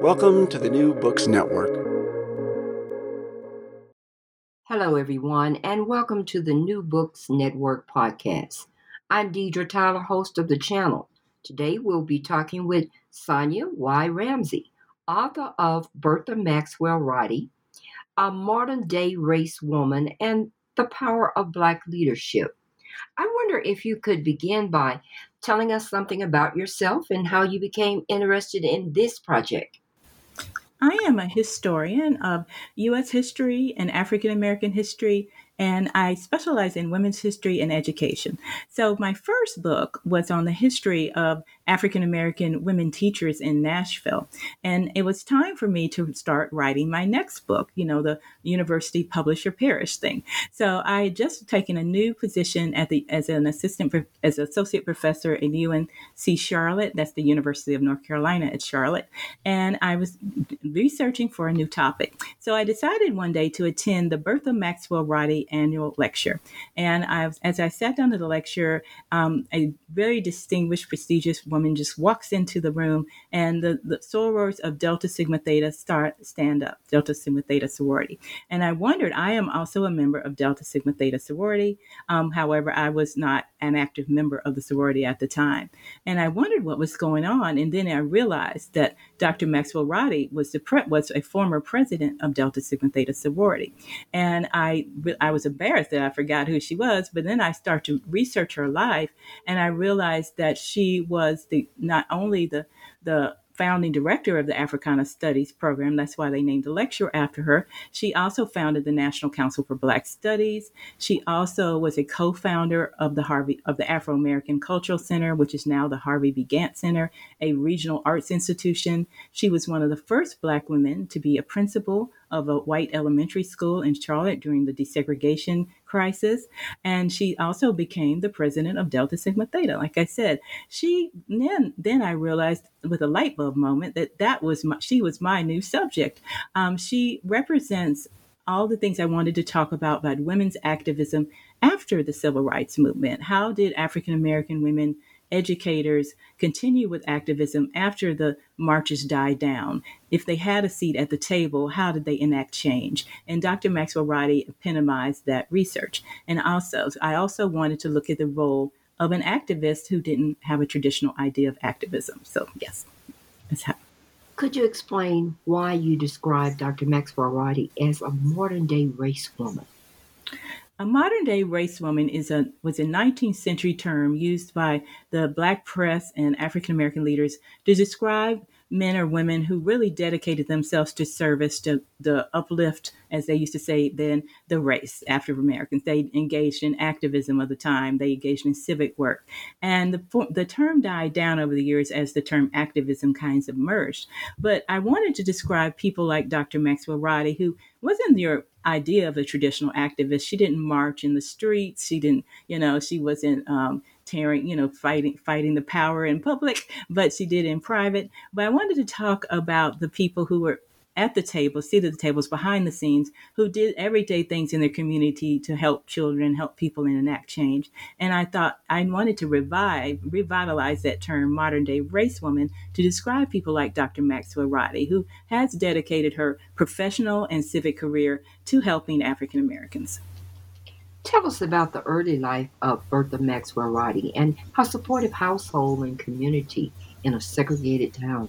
Welcome to the New Books Network. Hello, everyone, and welcome to the New Books Network podcast. I'm Deidre Tyler, host of the channel. Today, we'll be talking with Sonia Y. Ramsey, author of Bertha Maxwell-Roddy, A Modern-Day Race Woman, and The Power of Black Leadership. I wonder if you could begin by telling us something about yourself and how you became interested in this project. I am a historian of U.S. history and African-American history, and I specialize in women's history and education. So my first book was on the history of African-American women teachers in Nashville. And it was time for me to start writing my next book, you know, the university publish or perish thing. So I had just taken a new position as an associate professor at UNC Charlotte. That's the University of North Carolina at Charlotte. And I was researching for a new topic. So I decided one day to attend the Bertha Maxwell-Roddy annual lecture. And as I sat down to the lecture, a very distinguished, prestigious woman just walks into the room, and the sorors of Delta Sigma Theta stand up, Delta Sigma Theta sorority. And I wondered, I am also a member of Delta Sigma Theta sorority. However, I was not an active member of the sorority at the time. And I wondered what was going on. And then I realized that Dr. Maxwell-Roddy was a former president of Delta Sigma Theta sorority. And I was embarrassed that I forgot who she was, but then I started to research her life, and I realized that she was not only the founding director of the Africana studies program. That's why they named the lecture after her. She also founded the National Council for Black Studies. She also was a co-founder of the Afro-American Cultural Center, which is now the Harvey B. Gantt Center, a regional arts institution. She was one of the first Black women to be a principal of a white elementary school in Charlotte during the desegregation crisis. And she also became the president of Delta Sigma Theta. Like I said, then I realized with a light bulb moment she was my new subject. She represents all the things I wanted to talk about women's activism after the civil rights movement. How did African-American women educators continue with activism after the marches died down? If they had a seat at the table, how did they enact change? And Dr. Maxwell-Roddy epitomized that research. And I also wanted to look at the role of an activist who didn't have a traditional idea of activism. So yes, that's how. Could you explain why you describe Dr. Maxwell-Roddy as a modern-day race woman? A modern-day race woman was a 19th century term used by the Black press and African-American leaders to describe men or women who really dedicated themselves to service, to the uplift, as they used to say then, the race, African-Americans. They engaged in activism of the time. They engaged in civic work. And the term died down over the years as the term activism kinds of merged. But I wanted to describe people like Dr. Maxwell-Roddy, who wasn't your idea of a traditional activist. She didn't march in the streets. She didn't, she wasn't tearing, fighting the power in public, but she did in private. But I wanted to talk about the people who were at the table, seated at the tables, behind the scenes, who did everyday things in their community to help children, help people, and enact change. And I thought I wanted to revitalize that term, modern-day race woman, to describe people like Dr. Maxwell-Roddy, who has dedicated her professional and civic career to helping African Americans. Tell us about the early life of Bertha Maxwell-Roddy and her supportive household and community in a segregated town.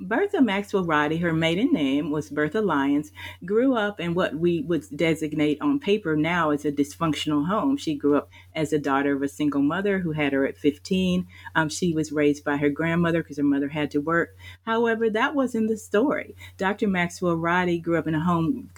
Bertha Maxwell-Roddy, her maiden name was Bertha Lyons, grew up in what we would designate on paper now as a dysfunctional home. She grew up as a daughter of a single mother who had her at 15. She was raised by her grandmother because her mother had to work. However, that wasn't the story. Dr. Maxwell-Roddy grew up in a home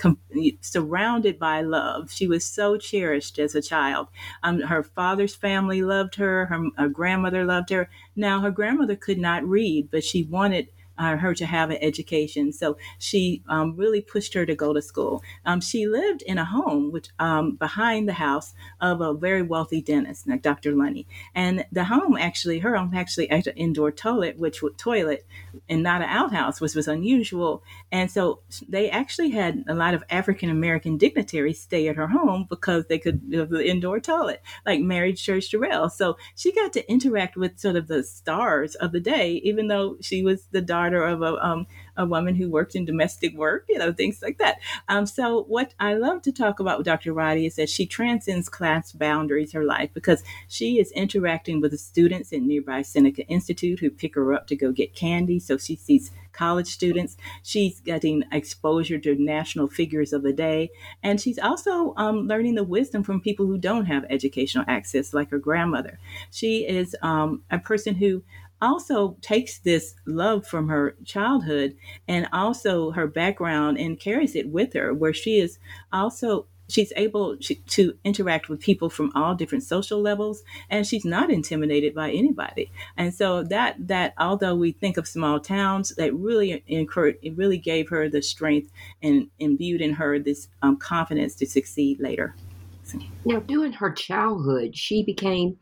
surrounded by love. She was so cherished as a child. Her father's family loved her. Her grandmother loved her. Now, her grandmother could not read, but she wanted her to have an education. So she really pushed her to go to school. She lived in a home which behind the house of a very wealthy dentist, like Dr. Lunny. And the home actually, her home actually had an indoor toilet, which was toilet and not an outhouse, which was unusual. And so they actually had a lot of African-American dignitaries stay at her home because they could have the indoor toilet, like Mary Church Terrell. So she got to interact with sort of the stars of the day, even though she was the daughter of a woman who worked in domestic work, things like that. So what I love to talk about with Dr. Roddy is that she transcends class boundaries her life because she is interacting with the students at nearby Seneca Institute who pick her up to go get candy. So she sees college students. She's getting exposure to national figures of the day. And she's also learning the wisdom from people who don't have educational access, like her grandmother. She is a person who also takes this love from her childhood and also her background and carries it with her, where she is also she's able to interact with people from all different social levels, and she's not intimidated by anybody. And so that although we think of small towns, that really it really gave her the strength and imbued in her this confidence to succeed later. Now, during her childhood, she became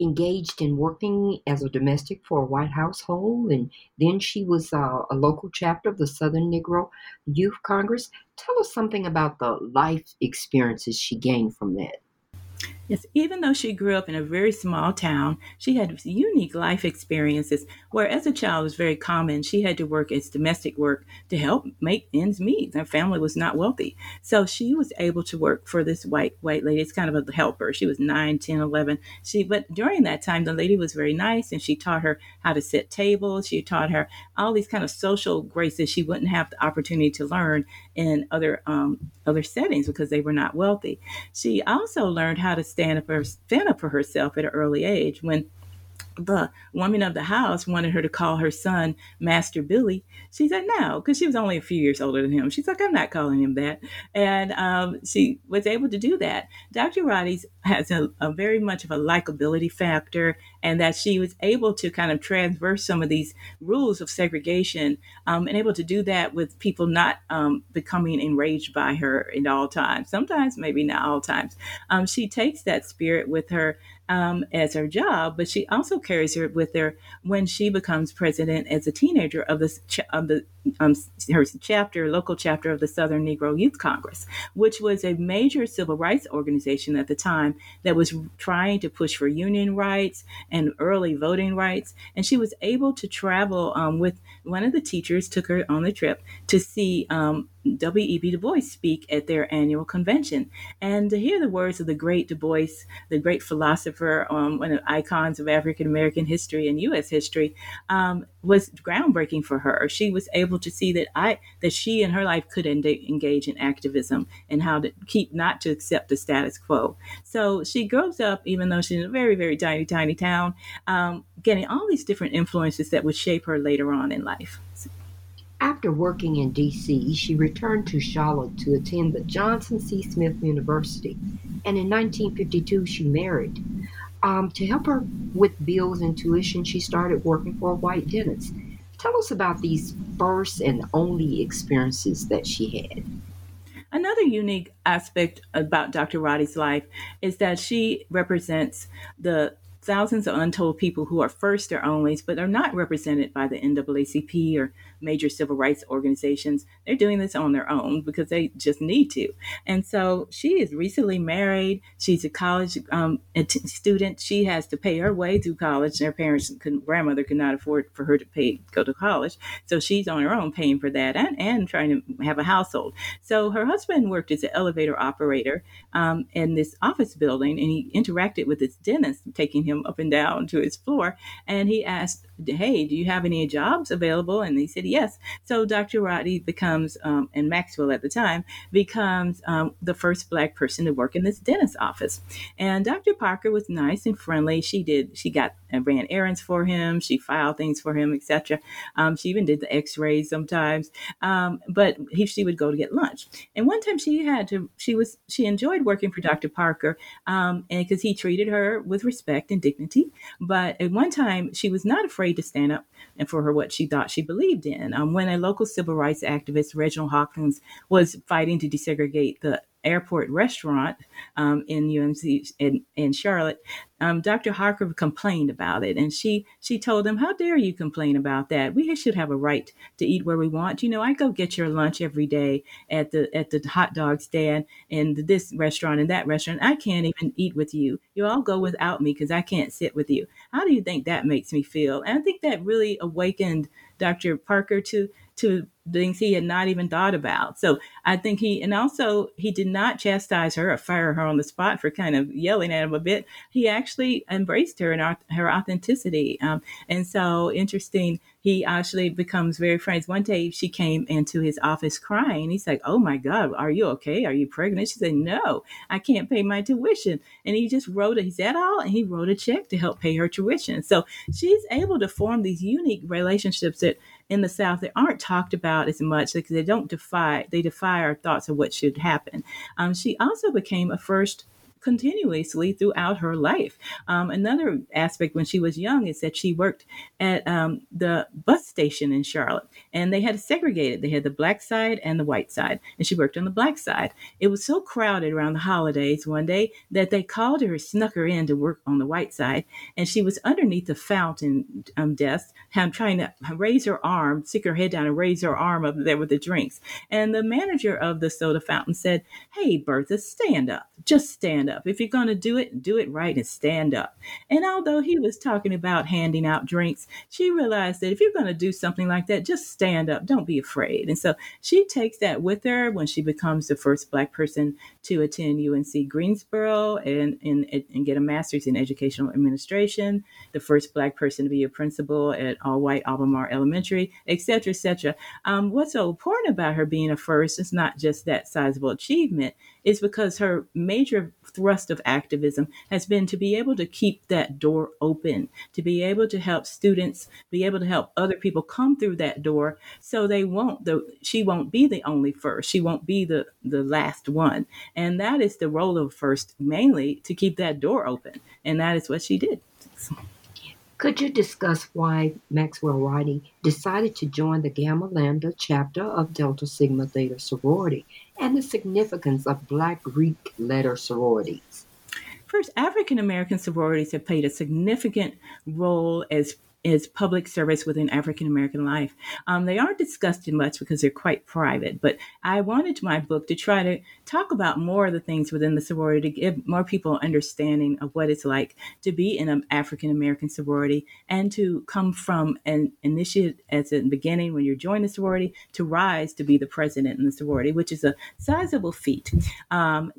engaged in working as a domestic for a white household, and then she was a local chapter of the Southern Negro Youth Congress. Tell us something about the life experiences she gained from that. Yes, even though she grew up in a very small town, she had unique life experiences where as a child it was very common. She had to work as domestic work to help make ends meet. Her family was not wealthy. So she was able to work for this white lady. It's kind of a helper. She was 9, 10, 11. But during that time, the lady was very nice, and she taught her how to set tables. She taught her all these kind of social graces she wouldn't have the opportunity to learn in other settings because they were not wealthy. She also learned how to stand up for herself at an early age. When the woman of the house wanted her to call her son Master Billy, she said no, because she was only a few years older than him. She's like, I'm not calling him that. And she was able to do that. Dr. Roddy has a very much of a likability factor, and that she was able to kind of transverse some of these rules of segregation and able to do that with people not becoming enraged by her at all times. Sometimes, maybe not all times. She takes that spirit with her as her job, but she also carries her with her when she becomes president as a teenager of her local chapter of the Southern Negro Youth Congress, which was a major civil rights organization at the time that was trying to push for union rights and early voting rights. And she was able to travel with one of the teachers, took her on the trip to see W.E.B. Du Bois speak at their annual convention. And to hear the words of the great Du Bois, the great philosopher, one of the icons of African-American history and U.S. history, was groundbreaking for her. She was able to see that she and her life could engage in activism and how to keep not to accept the status quo. So she grows up, even though she's in a very, very tiny, tiny town, getting all these different influences that would shape her later on in life. After working in D.C., she returned to Charlotte to attend the Johnson C. Smith University, and in 1952, she married. To help her with bills and tuition, she started working for a white dentist. Tell us about these first and only experiences that she had. Another unique aspect about Dr. Roddy's life is that she represents the thousands of untold people who are first or onlys, but are not represented by the NAACP or major civil rights organizations. They're doing this on their own because they just need to. And so she is recently married. She's a college student. She has to pay her way through college. Her grandmother could not afford for her to go to college. So she's on her own paying for that and trying to have a household. So her husband worked as an elevator operator in this office building, and he interacted with his dentist, taking him up and down to his floor. And he asked, hey, do you have any jobs available? And they said, yes. So Dr. Roddy becomes, and Maxwell at the time, becomes the first Black person to work in this dentist's office. And Dr. Parker was nice and friendly. She ran errands for him. She filed things for him, etc. She even did the x-rays sometimes. But she would go to get lunch. And one time she enjoyed working for Dr. Parker and because he treated her with respect and dignity. But at one time she was not afraid to stand up and for her what she thought she believed in. When a local civil rights activist, Reginald Hawkins, was fighting to desegregate the airport restaurant in UNC in Charlotte, Dr. Harker complained about it. And she told him, how dare you complain about that? We should have a right to eat where we want. You know, I go get your lunch every day at the hot dog stand and this restaurant and that restaurant. I can't even eat with you. You all go without me because I can't sit with you. How do you think that makes me feel? And I think that really awakened Dr. Parker to things he had not even thought about. So I think he did not chastise her or fire her on the spot for kind of yelling at him a bit. He actually embraced her and her authenticity. And so interesting, he actually becomes very friends. One day she came into his office crying. He's like, oh my God, are you okay? Are you pregnant? She said, no, I can't pay my tuition. And he just wrote it. He said, all, and he wrote a check to help pay her tuition. So she's able to form these unique relationships that in the South, they aren't talked about as much because they don't defy. They defy our thoughts of what should happen. She also became a first continuously throughout her life. Another aspect when she was young is that she worked at the bus station in Charlotte, and they had segregated. They had the Black side and the white side, and she worked on the Black side. It was so crowded around the holidays one day that they called her, snuck her in to work on the white side, and she was underneath the fountain desk, trying to raise her arm, stick her head down and raise her arm up there with the drinks. And the manager of the soda fountain said, hey, Bertha, stand up. Just stand up. If you're going to do it right and stand up. And although he was talking about handing out drinks, she realized that if you're going to do something like that, just stand up. Don't be afraid. And so she takes that with her when she becomes the first Black person to attend UNC Greensboro and get a master's in educational administration, the first Black person to be a principal at all-white Albemarle Elementary, et cetera, et cetera. What's so important about her being a first is not just that sizable achievement. It's because her major thrust of activism has been to be able to keep that door open, to be able to help students, be able to help other people come through that door so she won't be the only first. She won't be the last one. And that is the role of first, mainly to keep that door open. And that is what she did. Could you discuss why Maxwell-Roddy decided to join the Gamma Lambda chapter of Delta Sigma Theta sorority and the significance of Black Greek letter sororities? First, African-American sororities have played a significant role as public service within African-American life. They aren't discussed much because they're quite private, but I wanted my book to try to talk about more of the things within the sorority to give more people an understanding of what it's like to be in an African-American sorority and to come from an initiate at the beginning when you join the sorority to rise to be the president in the sorority, which is a sizable feat.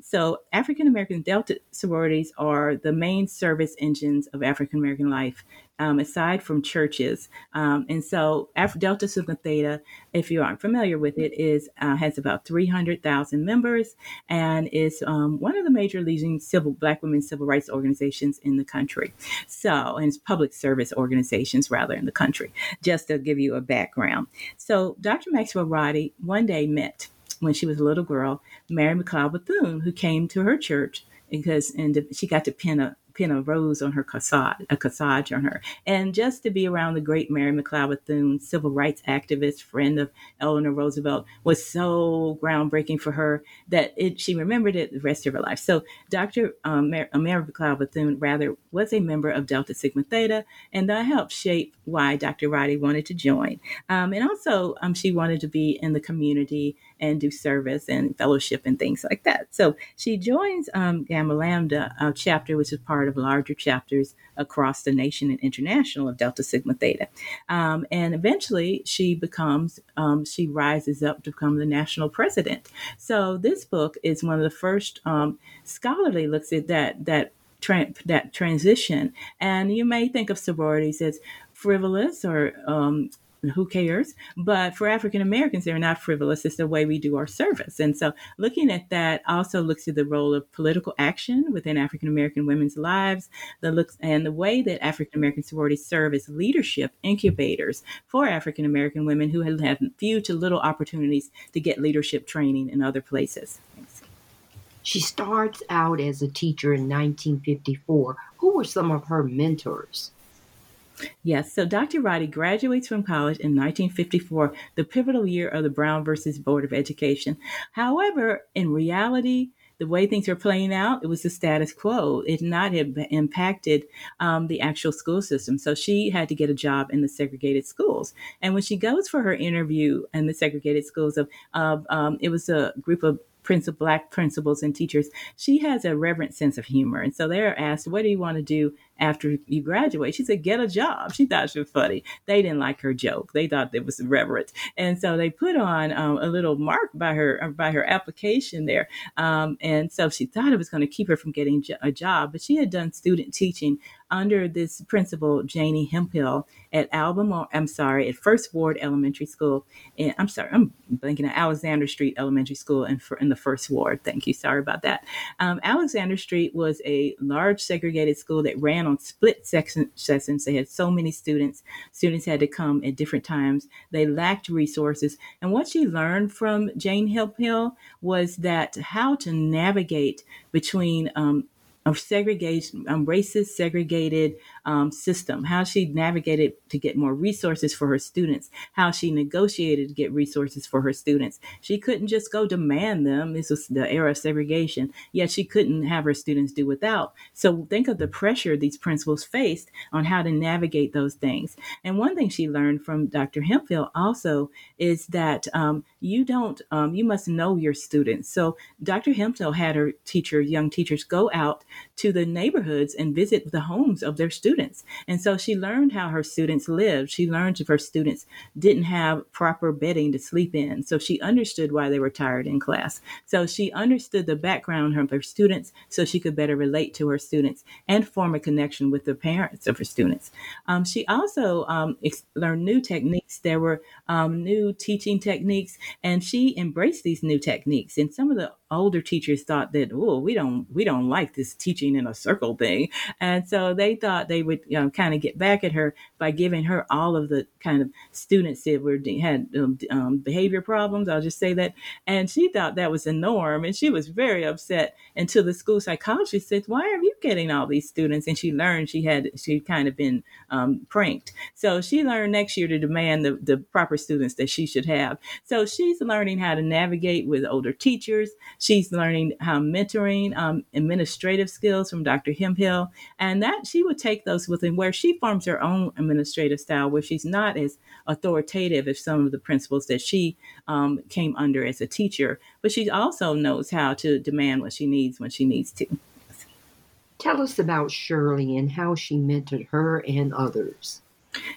So African-American Delta sororities are the main service engines of African-American life, aside from churches. And so Delta Sigma Theta, if you aren't familiar with it, has about 300,000 members and is one of the major leading Black women's civil rights organizations in the country. So, and it's public service organizations rather in the country, just to give you a background. So Dr. Maxwell-Roddy one day met, when she was a little girl, Mary McLeod Bethune, who came to her church because she got to pen a pin a rose on her corsage, a corsage on her, and just to be around the great Mary McLeod Bethune, civil rights activist, friend of Eleanor Roosevelt, was so groundbreaking for her that she remembered it the rest of her life. So Dr. Mary McLeod Bethune, rather, was a member of Delta Sigma Theta, and that helped shape why Dr. Roddy wanted to join. And also, she wanted to be in the community and do service and fellowship and things like that. So she joins Gamma Lambda chapter, which is part of larger chapters across the nation and international of Delta Sigma Theta. And eventually she rises up to become the national president. So this book is one of the first scholarly looks at that transition. And you may think of sororities as frivolous or who cares? But for African Americans, they're not frivolous. It's the way we do our service. And so looking at that also looks at the role of political action within African American women's lives, and the way that African American sororities serve as leadership incubators for African American women who have few to little opportunities to get leadership training in other places. Thanks. She starts out as a teacher in 1954. Who were some of her mentors? Yes. So Dr. Roddy graduates from college in 1954, the pivotal year of the Brown versus Board of Education. However, in reality, the way things were playing out, it was the status quo. It not had impacted the actual school system. So she had to get a job in the segregated schools. And when she goes for her interview in the segregated schools it was a group of Black principals and teachers, she has a reverent sense of humor. And so they're asked, what do you want to do after you graduate? She said, get a job. She thought she was funny. They didn't like her joke. They thought it was reverent. And so they put on a little mark by her application there. And so she thought it was going to keep her from getting a job, but she had done student teaching under this principal, Janie Hemphill, at First Ward Elementary School. And I'm blanking at Alexander Street Elementary School in the First Ward. Thank you. Sorry about that. Alexander Street was a large segregated school that ran on split sessions. They had so many students. Students had to come at different times. They lacked resources. And what she learned from Jane Hemphill was that how to navigate between of segregation, racist, segregated system, how she navigated to get more resources for her students, how she negotiated to get resources for her students. She couldn't just go demand them. This was the era of segregation, yet she couldn't have her students do without. So think of the pressure these principals faced on how to navigate those things. And one thing she learned from Dr. Hemphill also is that you must know your students. So Dr. Hemphill had her young teachers go out to the neighborhoods and visit the homes of their students. And so she learned how her students lived. She learned if her students didn't have proper bedding to sleep in. So she understood why they were tired in class. So she understood the background of her students so she could better relate to her students and form a connection with the parents of her students. She also learned new techniques. There were new teaching techniques, and she embraced these new techniques. And some of the older teachers thought that, oh, we don't like this teaching in a circle thing. And so they thought they would kind of get back at her by giving her all of the kind of students that had behavior problems. I'll just say that. And she thought that was the norm. And she was very upset until the school psychologist said, why are you getting all these students? And she learned she'd kind of been pranked. So she learned next year to demand the proper students that she should have. So she's learning how to navigate with older teachers. She's learning how mentoring, administrative skills from Dr. Hemphill, and that she would take those with him where she forms her own administrative style, where she's not as authoritative as some of the principles that she came under as a teacher, but she also knows how to demand what she needs when she needs to. Tell us about Shirley and how she mentored her and others.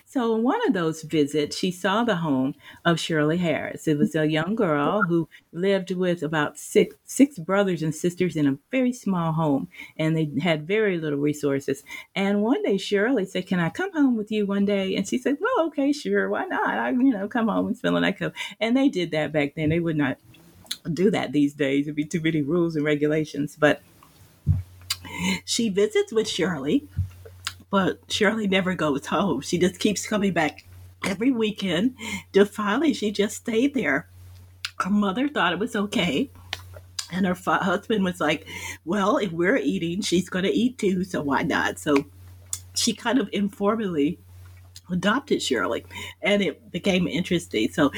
So in one of those visits, she saw the home of Shirley Harris. It was a young girl who lived with about six brothers and sisters in a very small home, and they had very little resources. And one day Shirley said, can I come home with you one day? And she said, well, okay, sure, why not? I come home and spend the night. And they did that back then. They would not do that these days. It'd be too many rules and regulations. But she visits with Shirley. But Shirley never goes home. She just keeps coming back every weekend. Finally, she just stayed there. Her mother thought it was okay. And her husband was like, well, if we're eating, she's going to eat too, so why not? So she kind of informally adopted Shirley, and it became interesting. So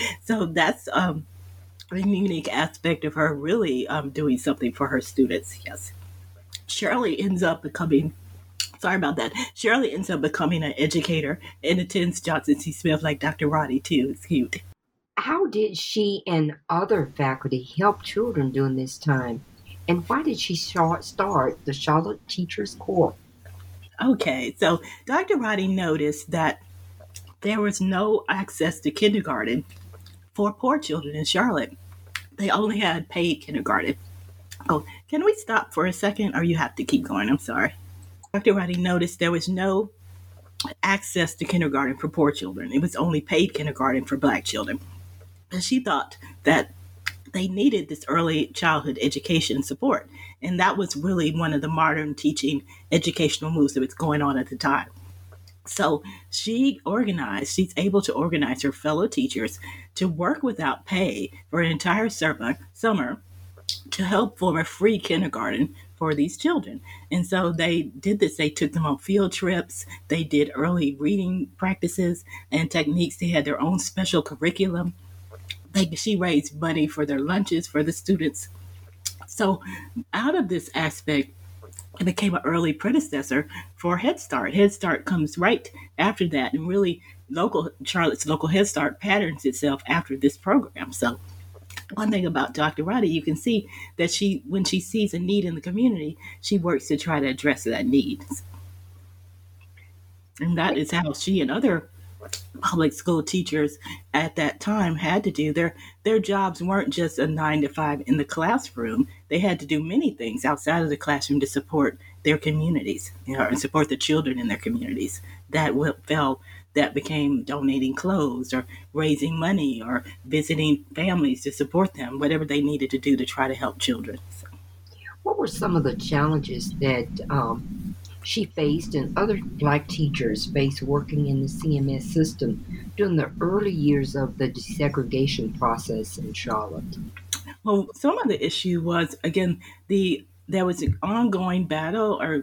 that's a unique aspect of her really doing something for her students, yes. Shirley ends up becoming an educator and attends Johnson C. Smith like Dr. Roddy, too. It's cute. How did she and other faculty help children during this time? And why did she start the Charlotte Teachers Corps? Okay, so Dr. Roddy noticed that there was no access to kindergarten for poor children in Charlotte. They only had paid kindergarten. Oh, can we stop for a second, or you have to keep going? I'm sorry. Dr. Roddy noticed there was no access to kindergarten for poor children. It was only paid kindergarten for Black children. And she thought that they needed this early childhood education support. And that was really one of the modern teaching educational moves that was going on at the time. So she's able to organize her fellow teachers to work without pay for an entire summer to help form a free kindergarten for these children. And so they did this. They took them on field trips. They did early reading practices and techniques. They had their own special curriculum. She raised money for their lunches for the students. So out of this aspect, it became an early predecessor for Head Start. Head Start comes right after that, and really Charlotte's local Head Start patterns itself after this program. So one thing about Dr. Roddy, you can see that when she sees a need in the community, she works to try to address that need. And that is how she and other public school teachers at that time had to do. Their jobs weren't just a 9-to-5 in the classroom. They had to do many things outside of the classroom to support their communities, and support the children in their communities. That became donating clothes or raising money or visiting families to support them, whatever they needed to do to try to help children. So. What were some of the challenges that she faced and other Black teachers faced working in the CMS system during the early years of the desegregation process in Charlotte? Well, some of the issue was, again, there was an ongoing battle or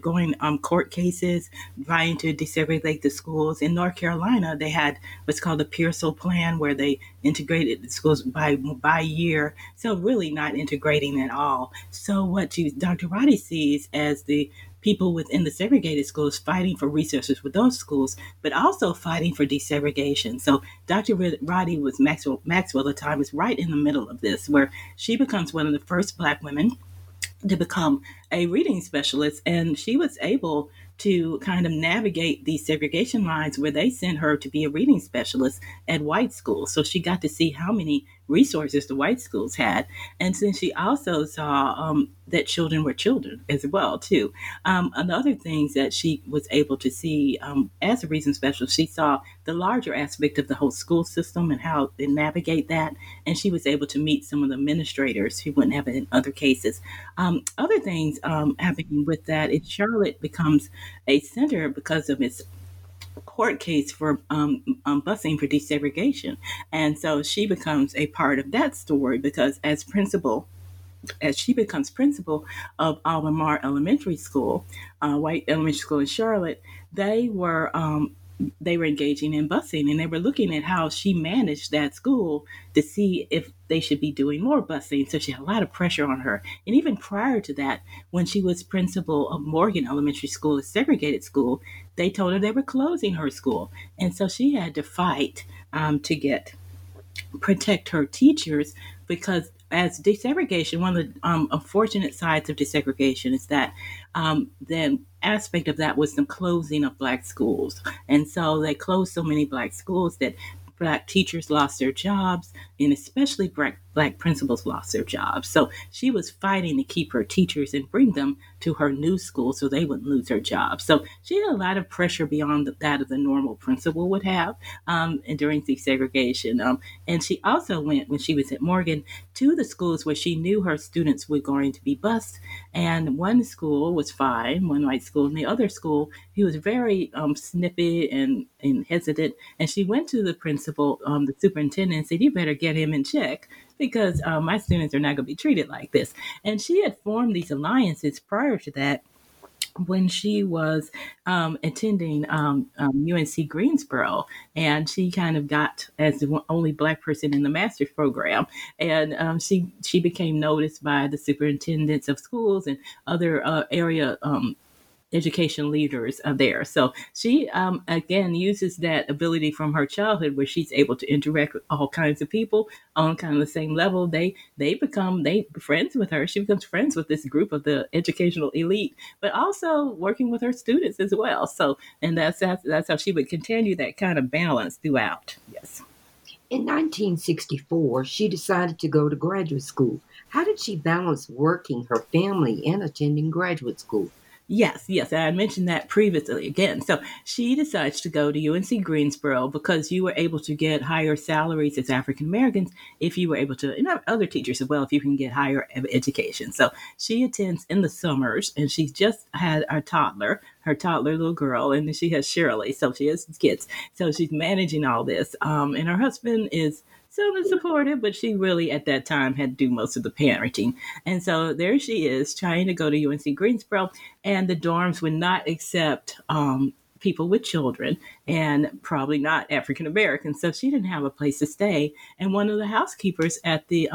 going court cases trying to desegregate the schools. In North Carolina, they had what's called the Pearsall Plan, where they integrated the schools by year. So really not integrating at all. So what Dr. Roddy sees as the people within the segregated schools fighting for resources with those schools, but also fighting for desegregation. So Dr. Roddy was Maxwell at the time, is right in the middle of this, where she becomes one of the first Black women to become a reading specialist, and she was able to kind of navigate these segregation lines where they sent her to be a reading specialist at white schools. So she got to see how many resources the white schools had, and then she also saw that children were children as well, too. And other things that she was able to see as a reading specialist, she saw the larger aspect of the whole school system and how they navigate that, and she was able to meet some of the administrators who wouldn't have in other cases. Other things happening with that is Charlotte becomes a center because of its court case for busing for desegregation. And so she becomes a part of that story because as she becomes principal of Albemarle Elementary School, white elementary school in Charlotte, they were engaging in busing, and they were looking at how she managed that school to see if they should be doing more busing. So she had a lot of pressure on her. And even prior to that, when she was principal of Morgan Elementary School, a segregated school, they told her they were closing her school. And so she had to fight to protect her teachers, because as desegregation, one of the unfortunate sides of desegregation is that the aspect of that was the closing of Black schools. And so they closed so many Black schools that Black teachers lost their jobs, and especially Black principals lost their jobs. So she was fighting to keep her teachers and bring them to her new school so they wouldn't lose their jobs. So she had a lot of pressure beyond that of the normal principal would have and during desegregation. And she also went, when she was at Morgan, to the schools where she knew her students were going to be bused. And one school was fine, one white school, and the other school, he was very snippy and hesitant. And she went to the principal, the superintendent, and said, "You better get him in check." because my students are not going to be treated like this. And she had formed these alliances prior to that when she was attending UNC Greensboro, and she kind of got as the only Black person in the master's program, and she became noticed by the superintendents of schools and other area education leaders are there. So she, again, uses that ability from her childhood where she's able to interact with all kinds of people on kind of the same level. They become friends with her. She becomes friends with this group of the educational elite, but also working with her students as well. So, and that's how she would continue that kind of balance throughout. Yes. In 1964, she decided to go to graduate school. How did she balance working, her family, and attending graduate school? Yes. I mentioned that previously again. So she decides to go to UNC Greensboro because you were able to get higher salaries as African Americans if you were able to, and other teachers as well, if you can get higher education. So she attends in the summers, and she's just had her toddler little girl, and then she has Shirley. So she has kids. So she's managing all this. And her husband is somewhat supportive, but she really at that time had to do most of the parenting. And so there she is trying to go to UNC Greensboro, and the dorms would not accept people with children and probably not African Americans. So she didn't have a place to stay. And one of the housekeepers at the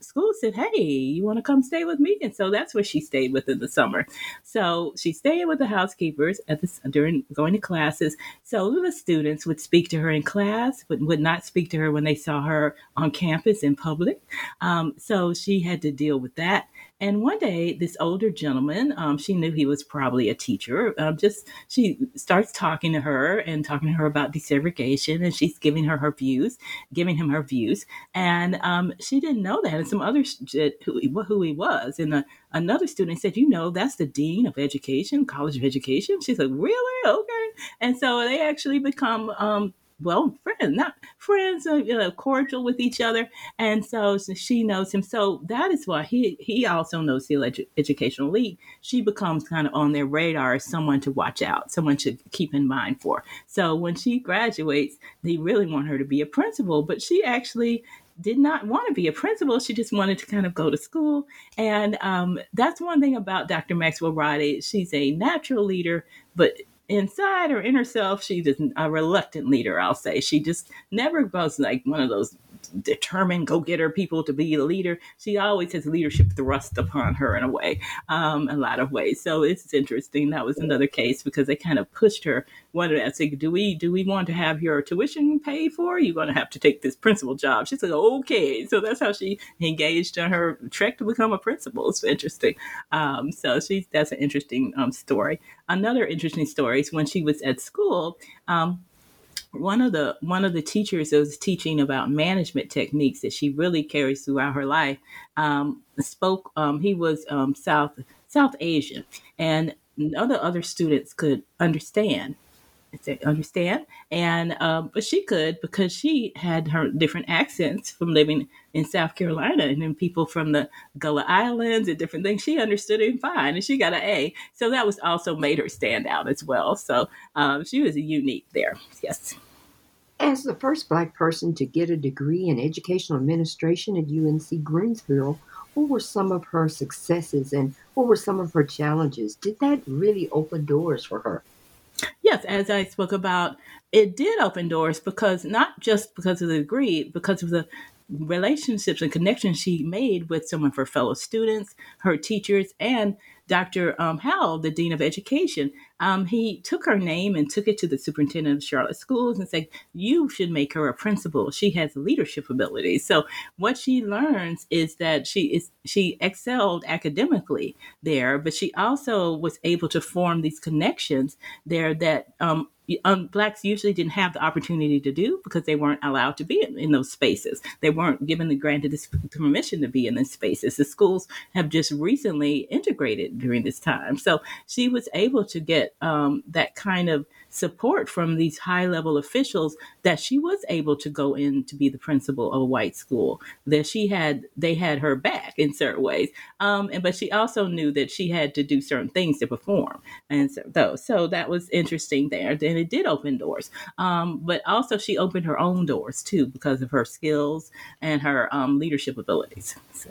school said, "Hey, you want to come stay with me?" And so that's where she stayed within the summer. So she stayed with the housekeepers during going to classes. So the students would speak to her in class, but would not speak to her when they saw her on campus in public. So she had to deal with that. And one day, this older gentleman, she knew he was probably a teacher. She starts talking to her and talking to her about desegregation, and she's giving her giving him her views. And she didn't know that. And some others who he was. And another student said, "You know, that's the dean of education, College of Education." She's like, "Really? Okay." And so they actually become cordial with each other. And so she knows him. So that is why he also knows the Educational League. She becomes kind of on their radar as someone to watch out, someone to keep in mind for. So when she graduates, they really want her to be a principal, but she actually did not want to be a principal. She just wanted to kind of go to school. And that's one thing about Dr. Maxwell-Roddy. She's a natural leader, but inside or in herself, she's a reluctant leader, I'll say. She just never was like one of those determined go-getter people to be a leader. She always has leadership thrust upon her in a way, a lot of ways. So it's interesting. That was another case because they kind of pushed her. One of them said, do we want to have your tuition paid for? You're going to have to take this principal job. She said, okay. So that's how she engaged on her trek to become a principal. It's interesting. That's an interesting story. Another interesting story is when she was at school, one of the teachers that was teaching about management techniques that she really carries throughout her life spoke. He was South Asian, and other students could understand. And but she could because she had her different accents from living in South Carolina and then people from the Gullah Islands and different things. She understood him fine, and she got an A. So that was also made her stand out as well. So she was unique there. Yes. As the first Black person to get a degree in educational administration at UNC Greensboro, what were some of her successes and what were some of her challenges? Did that really open doors for her? Yes, as I spoke about, it did open doors because not just because of the degree, because of the relationships and connections she made with some of her fellow students, her teachers, and Dr. Howell, the Dean of Education. He took her name and took it to the superintendent of Charlotte Schools and said, "You should make her a principal. She has leadership abilities." So what she learns is that she excelled academically there, but she also was able to form these connections there that Blacks usually didn't have the opportunity to do because they weren't allowed to be in those spaces. They weren't given the permission to be in those spaces. The schools have just recently integrated during this time. So she was able to get that kind of support from these high-level officials that she was able to go in to be the principal of a white school, that they had her back in certain ways. But she also knew that she had to do certain things to perform. And so that was interesting there. and it did open doors. But also she opened her own doors too because of her skills and her leadership abilities. So.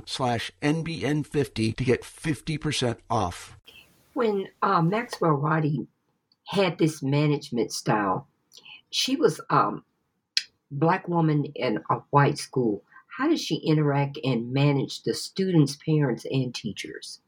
to get 50% off. When Maxwell-Roddy had this management style, she was a Black woman in a white school. How did she interact and manage the students, parents, and teachers?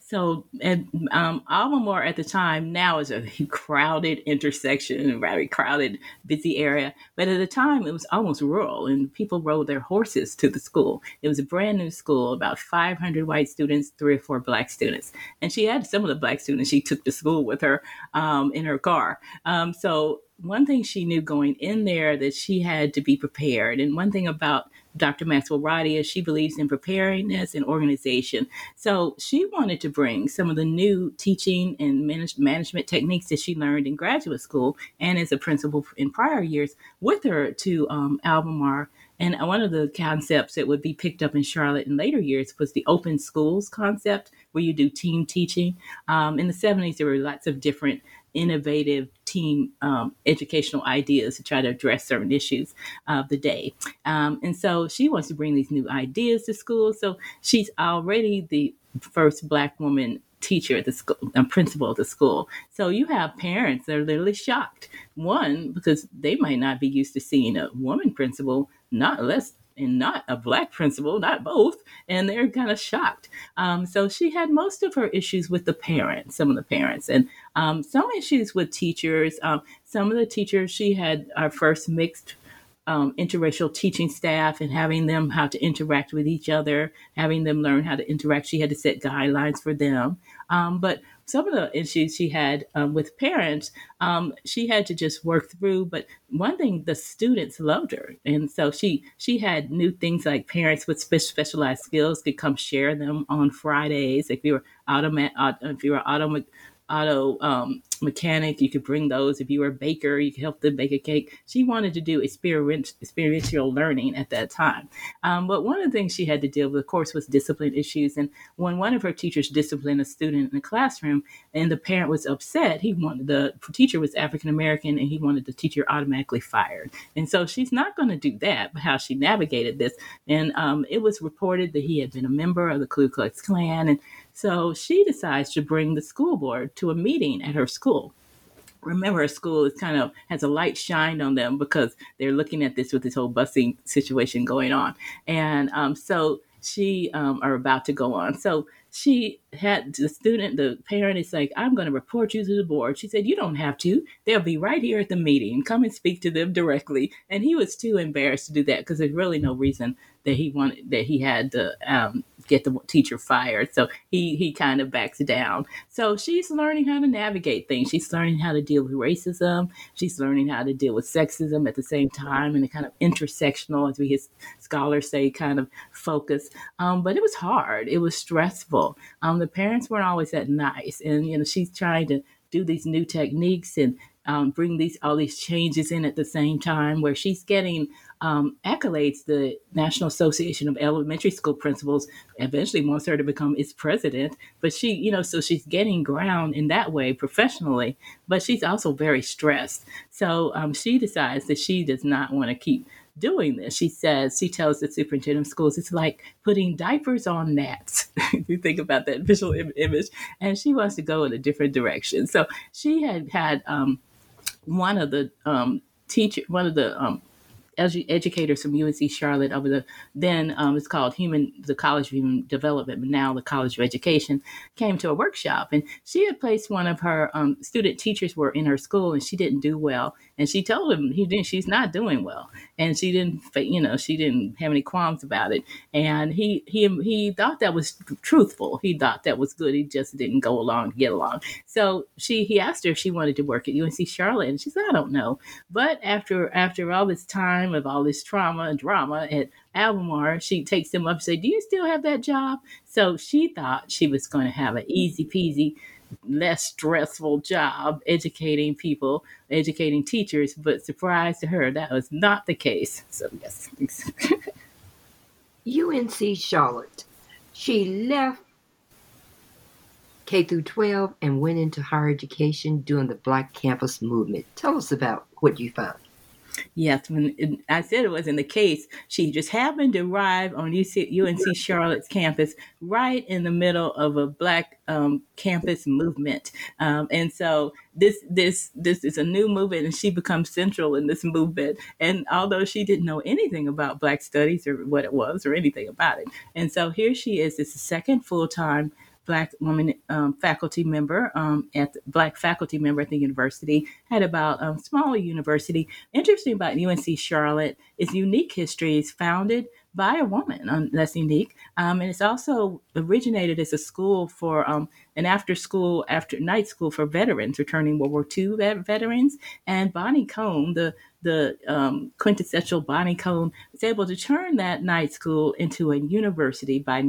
So, and Albemarle at the time now is a crowded intersection, very crowded, busy area. But at the time, it was almost rural, and people rode their horses to the school. It was a brand new school, about 500 white students, 3 or 4 Black students. And she had some of the Black students she took to school with her in her car. So one thing she knew going in there that she had to be prepared. And one thing about Dr. Maxwell-Roddy is she believes in preparedness and organization. So she wanted to bring some of the new teaching and management techniques that she learned in graduate school and as a principal in prior years with her to Albemarle. And one of the concepts that would be picked up in Charlotte in later years was the open schools concept, where you do team teaching. In the 70s, there were lots of different innovative team educational ideas to try to address certain issues of the day. And so she wants to bring these new ideas to school. So she's already the first Black woman teacher at the school, principal at the school. So you have parents that are literally shocked. One, because they might not be used to seeing a woman principal, not less and not a Black principal, not both, and they're kind of shocked. So she had most of her issues with the parents, some of the parents, and some issues with teachers. Some of the teachers, she had our first mixed interracial teaching staff and having them how to interact with each other, having them learn how to interact. She had to set guidelines for them. But some of the issues she had with parents, she had to just work through. But one thing, the students loved her. And so she had new things like parents with specialized skills could come share them on Fridays. If you were auto mechanic, you could bring those. If you were a baker, you could help them bake a cake. She wanted to do experiential learning at that time. But one of the things she had to deal with, of course, was discipline issues. And when one of her teachers disciplined a student in the classroom and the parent was upset, the teacher was African-American and he wanted the teacher automatically fired. And so she's not going to do that, but how she navigated this. And it was reported that he had been a member of the Ku Klux Klan. And so she decides to bring the school board to a meeting at her school. Remember, her school is kind of has a light shined on them because they're looking at this with this whole busing situation going on. And so she are about to go on. So she had the parent is like, I'm going to report you to the board. She said, you don't have to. They'll be right here at the meeting. Come and speak to them directly. And he was too embarrassed to do that because there's really no reason that he had to get the teacher fired. So he kind of backs down. So she's learning how to navigate things. She's learning how to deal with racism. She's learning how to deal with sexism at the same time, and a kind of intersectional, as we his scholars say, kind of focus. But it was hard. It was stressful. The parents weren't always that nice. And, she's trying to do these new techniques and bring all these changes in at the same time, where she's getting accolades. The National Association of Elementary School Principals eventually wants her to become its president, but she, so she's getting ground in that way professionally, but she's also very stressed. So she decides that she does not want to keep doing this. She tells the superintendent of schools, it's like putting diapers on gnats. You think about that visual image, and she wants to go in a different direction. So she had one of the teacher, one of the educators from UNC Charlotte over the then it's called the College of Human Development, but now the College of Education, came to a workshop, and she had placed one of her student teachers were in her school, and she didn't do well, and she told him she's not doing well, and she didn't she didn't have any qualms about it, and he thought that was truthful, he thought that was good, he just didn't get along. So he asked her if she wanted to work at UNC Charlotte, and she said, I don't know, but after all this time of all this trauma and drama at Albemarle, she takes him up and says, do you still have that job? So she thought she was going to have an easy peasy, less stressful job educating people, educating teachers, but surprise to her, that was not the case. So yes. UNC Charlotte, she left K through 12 and went into higher education during the Black Campus Movement. Tell us about what you found. Yes, when I said it was in the case, she just happened to arrive on UNC Charlotte's campus right in the middle of a Black campus movement. And so this is a new movement, and she becomes central in this movement. And although she didn't know anything about Black studies or what it was or anything about it. And so here she is. It's the second full-time Black woman faculty member, at the university, had about a smaller university. Interesting about UNC Charlotte is unique history is founded by a woman. That's unique. And it's also originated as a school for an after night school for veterans, returning World War II veterans. And Bonnie Cone, the quintessential Bonnie Cone, was able to turn that night school into a university by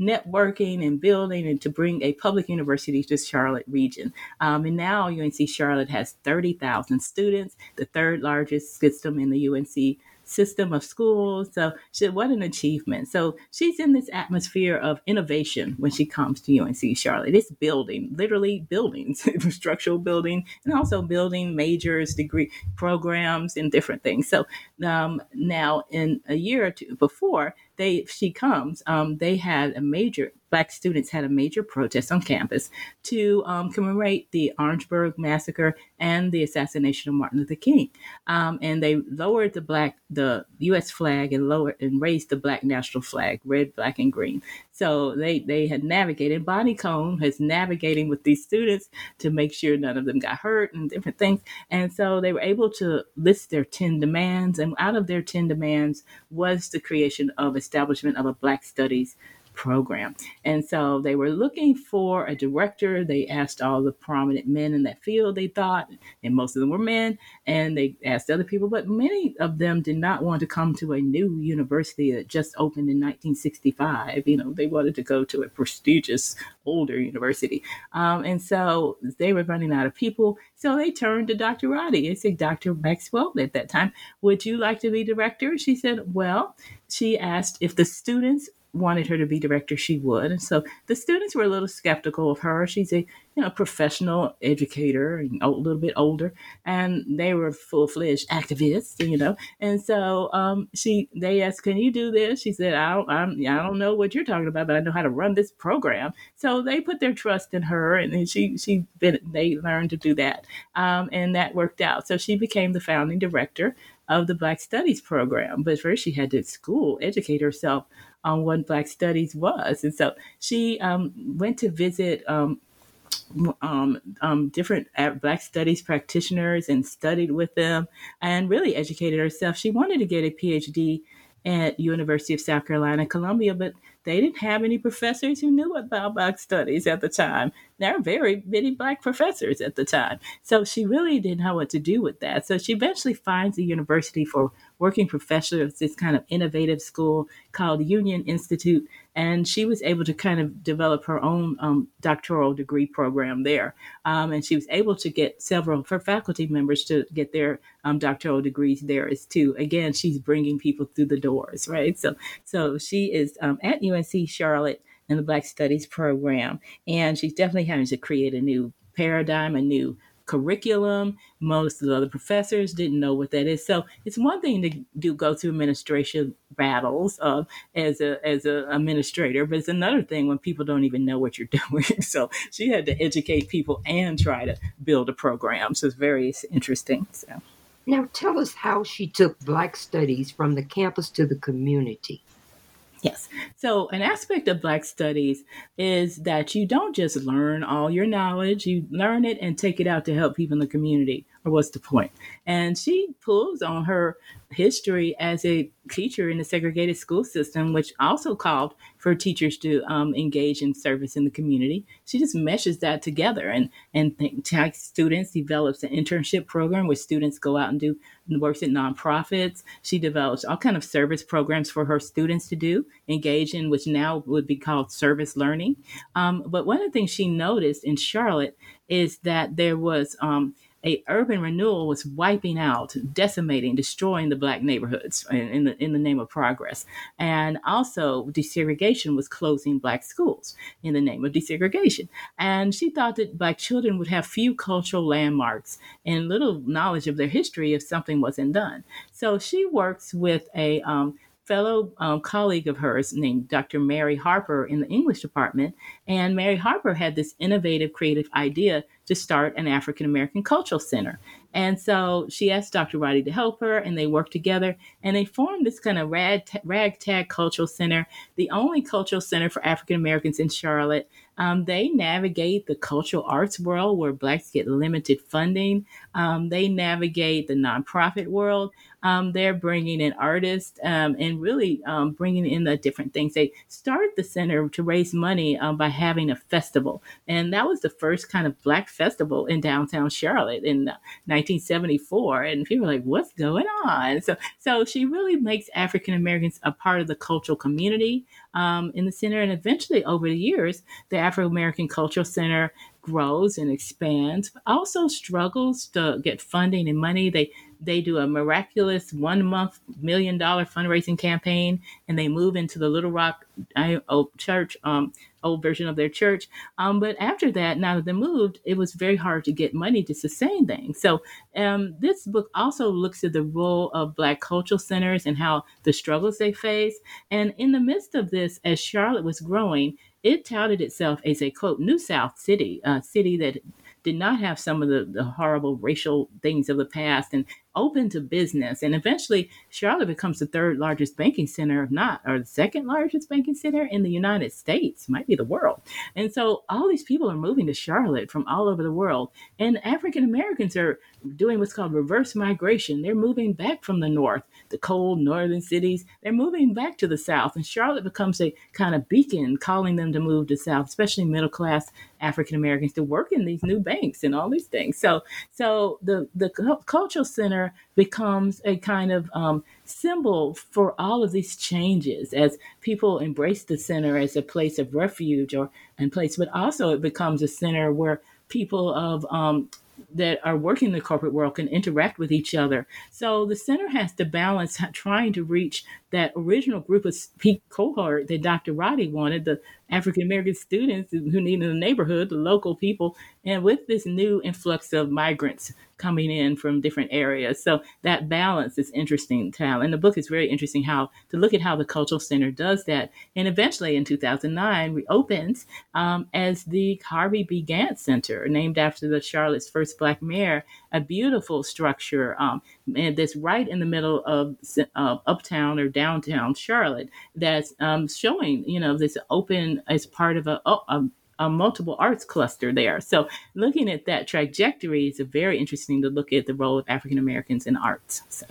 networking and building, and to bring a public university to Charlotte region. And now UNC Charlotte has 30,000 students, the third largest system in the UNC system of schools. So what an achievement. So she's in this atmosphere of innovation when she comes to UNC Charlotte. It's building, literally buildings, structural building, and also building majors, degree programs, and different things. So now in a year or two before she comes, they had a major, Black students had a major protest on campus to commemorate the Orangeburg Massacre and the assassination of Martin Luther King. And they lowered the U.S. flag and raised the Black national flag, red, black, and green. So they had navigated. Bonnie Cone is navigating with these students to make sure none of them got hurt and different things. And so they were able to list their 10 demands. And out of their 10 demands was the creation of establishment of a Black Studies program. And so they were looking for a director. They asked all the prominent men in that field, they thought, and most of them were men, and they asked other people, but many of them did not want to come to a new university that just opened in 1965. They wanted to go to a prestigious older university. And so they were running out of people. So they turned to Dr. Roddy. They said, Dr. Maxwell, at that time, would you like to be director? She said, well, she asked if the students wanted her to be director, she would. And so the students were a little skeptical of her. She's a professional educator and a little bit older, and they were full-fledged activists, And so they asked, can you do this? She said, I don't know what you're talking about, but I know how to run this program. So they put their trust in her, and they learned to do that. And that worked out. So she became the founding director of the Black Studies program. But first she had to educate herself on what Black Studies was. And so she went to visit different Black Studies practitioners and studied with them and really educated herself. She wanted to get a PhD at University of South Carolina, Columbia, but they didn't have any professors who knew about Black Studies at the time. There were very many Black professors at the time. So she really didn't know what to do with that. So she eventually finds a university for working professors, this kind of innovative school called Union Institute. And she was able to kind of develop her own doctoral degree program there. And she was able to get several of her faculty members to get their doctoral degrees there as too. Again, she's bringing people through the doors, right? So she is at UNC Charlotte in the Black Studies program. And she's definitely having to create a new paradigm, a new curriculum. Most of the other professors didn't know what that is. So it's one thing to go through administration battles as a administrator, but it's another thing when people don't even know what you're doing. So she had to educate people and try to build a program. So it's very interesting. So Now, tell us how she took Black Studies from the campus to the community. Yes. So an aspect of Black Studies is that you don't just learn all your knowledge, you learn it and take it out to help people in the community, or what's the point? And she pulls on her history as a teacher in the segregated school system, which also called for teachers to engage in service in the community. She just meshes that together and students, develops an internship program where students go out and do works at nonprofits. She develops all kind of service programs for her students to do, engage in, which now would be called service learning. But one of the things she noticed in Charlotte is that there was a urban renewal was wiping out, decimating, destroying the Black neighborhoods in the name of progress. And also desegregation was closing Black schools in the name of desegregation. And she thought that Black children would have few cultural landmarks and little knowledge of their history if something wasn't done. So she works with a fellow colleague of hers named Dr. Mary Harper in the English department. And Mary Harper had this innovative, creative idea to start an African-American Cultural Center. And so she asked Dr. Roddy to help her, and they worked together, and they formed this kind of ragtag cultural center, the only cultural center for African-Americans in Charlotte. They navigate the cultural arts world where Blacks get limited funding. They navigate the nonprofit world. They're bringing in artists and really bringing in the different things. They started the center to raise money by having a festival. And that was the first kind of Black festival in downtown Charlotte in 1974. And people were like, what's going on? So she really makes African-Americans a part of the cultural community in the center. And eventually over the years, the Afro-American Cultural Center grows and expands, but also struggles to get funding and money. They do a miraculous one-month $1 million fundraising campaign, and they move into the Little Rock Church, old version of their church. But after that, now that they moved, it was very hard to get money to sustain things. So this book also looks at the role of Black cultural centers and how the struggles they face. And in the midst of this, as Charlotte was growing, it touted itself as a, quote, New South city, a city that did not have some of the horrible racial things of the past and open to business. And eventually, Charlotte becomes the third largest banking center, or the second largest banking center in the United States, might be the world. And so all these people are moving to Charlotte from all over the world. And African Americans are doing what's called reverse migration. They're moving back from the north, the cold northern cities. They're moving back to the South. And Charlotte becomes a kind of beacon calling them to move to South, especially middle-class African Americans, to work in these new banks and all these things. So the Cultural Center becomes a kind of symbol for all of these changes as people embrace the center as a place of refuge but also it becomes a center where people of that are working in the corporate world can interact with each other. So the center has to balance trying to reach that original group of peak cohort that Dr. Roddy wanted, the African-American students who need in the neighborhood, the local people, and with this new influx of migrants coming in from different areas. So that balance is interesting, Tal. And the book is very interesting how to look at how the Cultural Center does that. And eventually in 2009, reopens as the Harvey B. Gantt Center, named after the Charlotte's first Black mayor, a beautiful structure that's right in the middle of uptown or downtown Charlotte that's showing, this open as part of a multiple arts cluster there. So looking at that trajectory is very interesting to look at the role of African Americans in arts. So,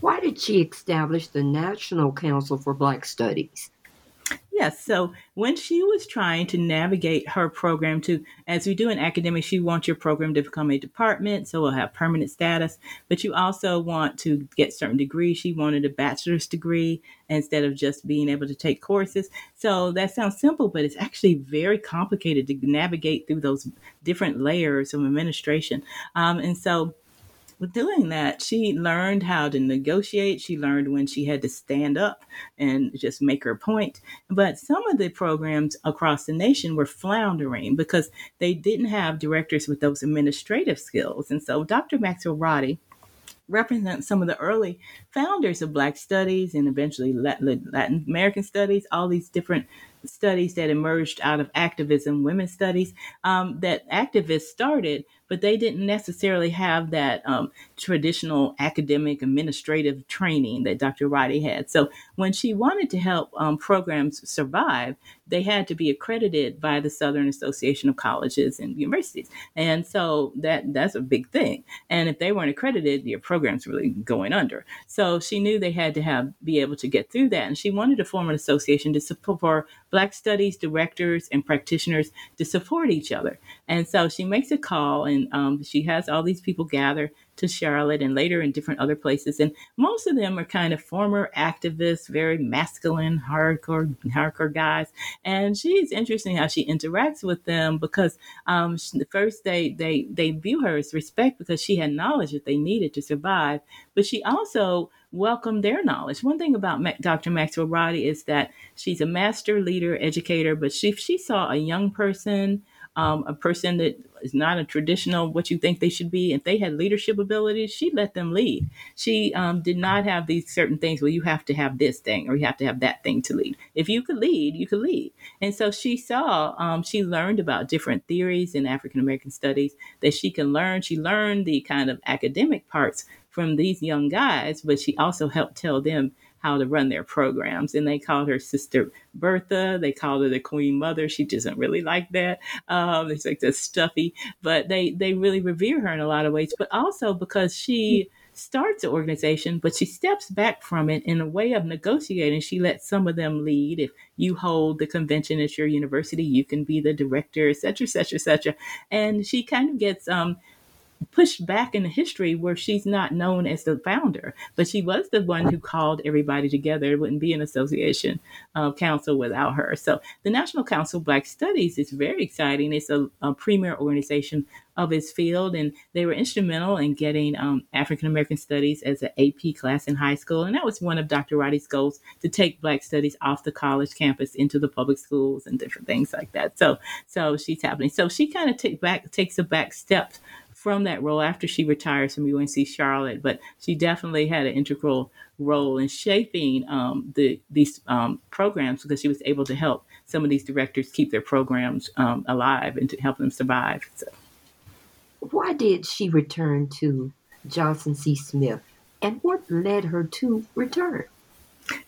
why did she establish the National Council for Black Studies? Yes. So when she was trying to navigate her program to, as we do in academics, you want your program to become a department, so we'll have permanent status, but you also want to get certain degrees. She wanted a bachelor's degree instead of just being able to take courses. So that sounds simple, but it's actually very complicated to navigate through those different layers of administration. And so with doing that, she learned how to negotiate. She learned when she had to stand up and just make her point. But some of the programs across the nation were floundering because they didn't have directors with those administrative skills. And so Dr. Maxwell-Roddy represents some of the early founders of Black Studies and eventually Latin American Studies, all these different studies that emerged out of activism, women's studies, that activists started, but they didn't necessarily have that traditional academic administrative training that Dr. Roddy had. So when she wanted to help programs survive, they had to be accredited by the Southern Association of Colleges and Universities. And so that's a big thing. And if they weren't accredited, your program's really going under. So she knew they had to be able to get through that. And she wanted to form an association to support Black studies directors and practitioners to support each other. And so she makes a call, and she has all these people gather to Charlotte and later in different other places. And most of them are kind of former activists, very masculine, hardcore guys. And she's interesting how she interacts with them because first they view her as respect because she had knowledge that they needed to survive. But she also welcomed their knowledge. One thing about Dr. Maxwell-Roddy is that she's a master leader, educator, but she saw a young person, a person that is not a traditional what you think they should be. If they had leadership abilities, she let them lead. She did not have these certain things where you have to have this thing or you have to have that thing to lead. If you could lead, you could lead. And so she saw, she learned about different theories in African-American studies that she can learn. She learned the kind of academic parts from these young guys, but she also helped tell them how to run their programs. And they called her Sister Bertha. They called her the Queen Mother. She doesn't really like that. It's like that's stuffy, but they really revere her in a lot of ways, but also because she starts the organization, but she steps back from it in a way of negotiating. She lets some of them lead. If you hold the convention at your university, you can be the director, et cetera, et cetera, et cetera. And she kind of gets, pushed back in the history where she's not known as the founder, but she was the one who called everybody together. There wouldn't be an association council without her. So the National Council for Black Studies is very exciting. It's a premier organization of its field, and they were instrumental in getting African-American studies as an AP class in high school. And that was one of Dr. Roddy's goals, to take Black studies off the college campus into the public schools and different things like that. So she's happening. So she kind of takes a back step from that role after she retires from UNC Charlotte, but she definitely had an integral role in shaping these programs because she was able to help some of these directors keep their programs alive and to help them survive. So. Why did she return to Johnson C. Smith, and what led her to return?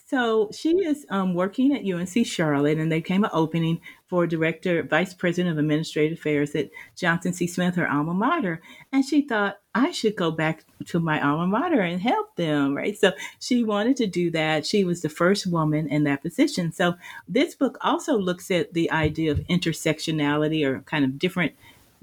So she is working at UNC Charlotte, and there came an opening for vice president of administrative affairs at Johnson C. Smith, her alma mater. And she thought, I should go back to my alma mater and help them, right? So she wanted to do that. She was the first woman in that position. So this book also looks at the idea of intersectionality, or kind of different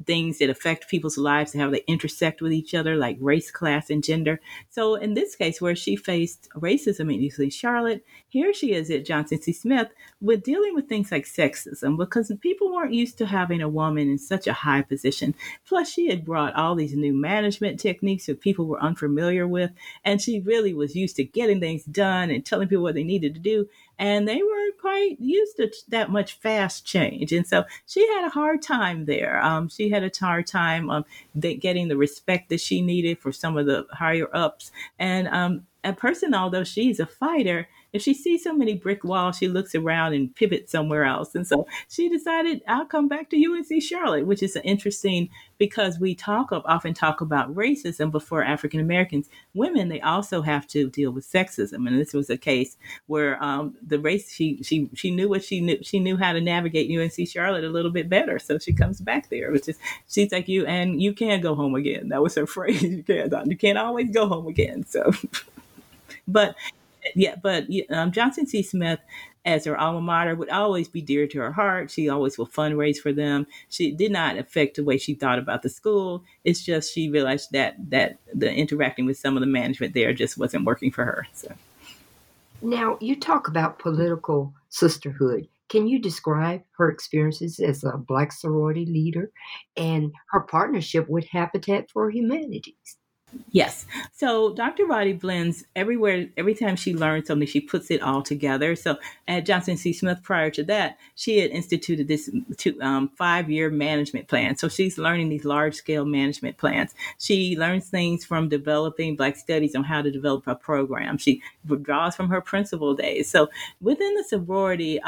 things that affect people's lives and how they intersect with each other, like race, class, and gender. So in this case, where she faced racism in UC Charlotte, here she is at Johnson C. Smith with dealing with things like sexism, because people weren't used to having a woman in such a high position. Plus, she had brought all these new management techniques that people were unfamiliar with, and she really was used to getting things done and telling people what they needed to do. And they weren't quite used to that much fast change. And so she had a hard time there. She had a hard time getting the respect that she needed for some of the higher ups. And a person, although she's a fighter, if she sees so many brick walls, she looks around and pivots somewhere else. And so she decided, I'll come back to UNC Charlotte, which is interesting because we often talk about racism, but for African Americans, women, they also have to deal with sexism. And this was a case where the race, she knew what she knew. She knew how to navigate UNC Charlotte a little bit better. So she comes back there, which is, she's like, you can't go home again. That was her phrase. You can't always go home again. So, but Johnson C. Smith, as her alma mater, would always be dear to her heart. She always will fundraise for them. She did not affect the way she thought about the school. It's just she realized that the interacting with some of the management there just wasn't working for her. So. Now, you talk about political sisterhood. Can you describe her experiences as a Black sorority leader and her partnership with Habitat for Humanity? Yes. So Dr. Roddy blends everywhere. Every time she learns something, she puts it all together. So at Johnson C. Smith, prior to that, she had instituted this 5-year management plan. So she's learning these large scale management plans. She learns things from developing Black studies on how to develop a program. She draws from her principal days. So within the sorority,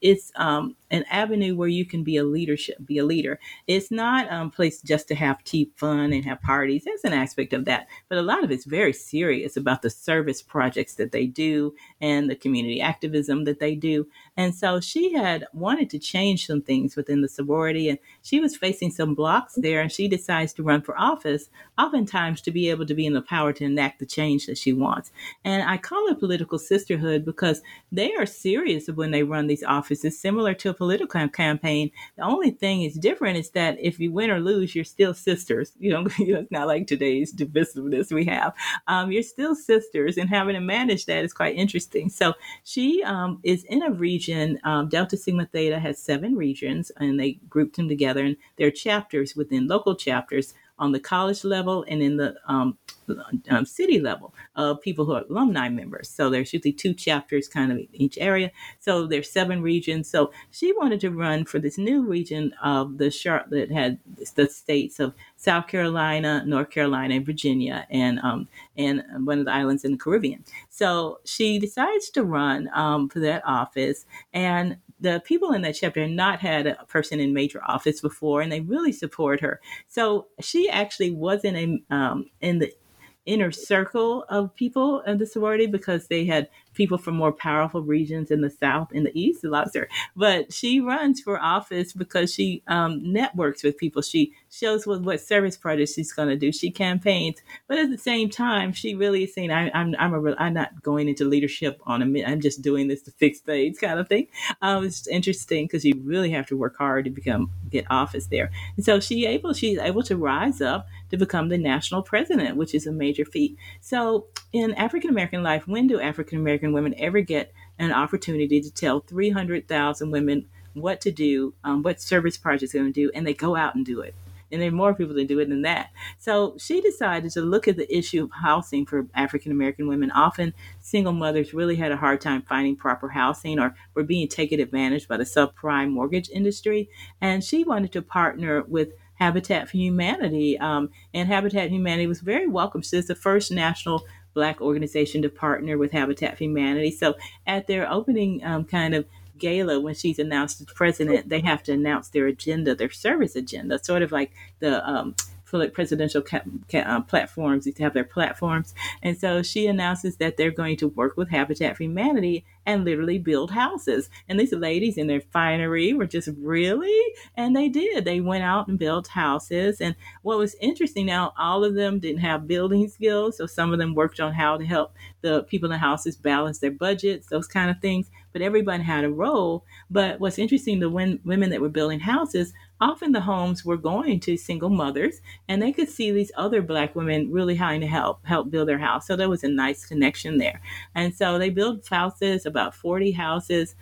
it's an avenue where you can be a leader. It's not a place just to have tea, fun, and have parties. There's an aspect of that, but a lot of it's very serious about the service projects that they do and the community activism that they do. And so she had wanted to change some things within the sorority, and she was facing some blocks there, and she decides to run for office, oftentimes to be able to be in the power to enact the change that she wants. And I call it political sisterhood because they are serious when they run these offices, similar to a political campaign. The only thing is different is that if you win or lose, you're still sisters. You know, it's not like today's divisiveness we have. You're still sisters, and having to manage that is quite interesting. So she is in a region. Delta Sigma Theta has 7 regions, and they grouped them together, and there are chapters within local chapters on the college level and in the city level of people who are alumni members. So there's usually 2 chapters kind of in each area. So there's 7 regions. So she wanted to run for this new region of the Charlotte that had the states of South Carolina, North Carolina, and Virginia, and one of the islands in the Caribbean. So she decides to run for that office, and the people in that chapter had not had a person in major office before, and they really support her. So she actually wasn't in the inner circle of people of the sorority because they had people from more powerful regions in the South and the East, but she runs for office because she networks with people. She shows what service projects she's going to do. She campaigns, but at the same time, she really is saying, I'm not going into leadership on a, I'm just doing this to fix things kind of thing. It's interesting because you really have to work hard to get office there. And so she's able to rise up to become the national president, which is a major feat. So in African-American life, when do African-American women ever get an opportunity to tell 300,000 women what to do, what service projects they're going to do, and they go out and do it? And there are more people that do it than that. So she decided to look at the issue of housing for African-American women. Often single mothers really had a hard time finding proper housing or were being taken advantage by the subprime mortgage industry. And she wanted to partner with Habitat for Humanity. And Habitat for Humanity was very welcome. She's the first national Black organization to partner with Habitat for Humanity. So at their opening kind of gala, when she's announced as president, they have to announce their agenda, their service agenda, sort of like the presidential platforms used to have their platforms. And so she announces that they're going to work with Habitat for Humanity and literally build houses. And these ladies in their finery were just really, and they did. They went out and built houses. And what was interesting now, all of them didn't have building skills. So some of them worked on how to help the people in the houses balance their budgets, those kind of things. But everybody had a role. But what's interesting, the women that were building houses, often the homes were going to single mothers, and they could see these other Black women really trying to help build their house. So there was a nice connection there. And so they built houses, about 40 houses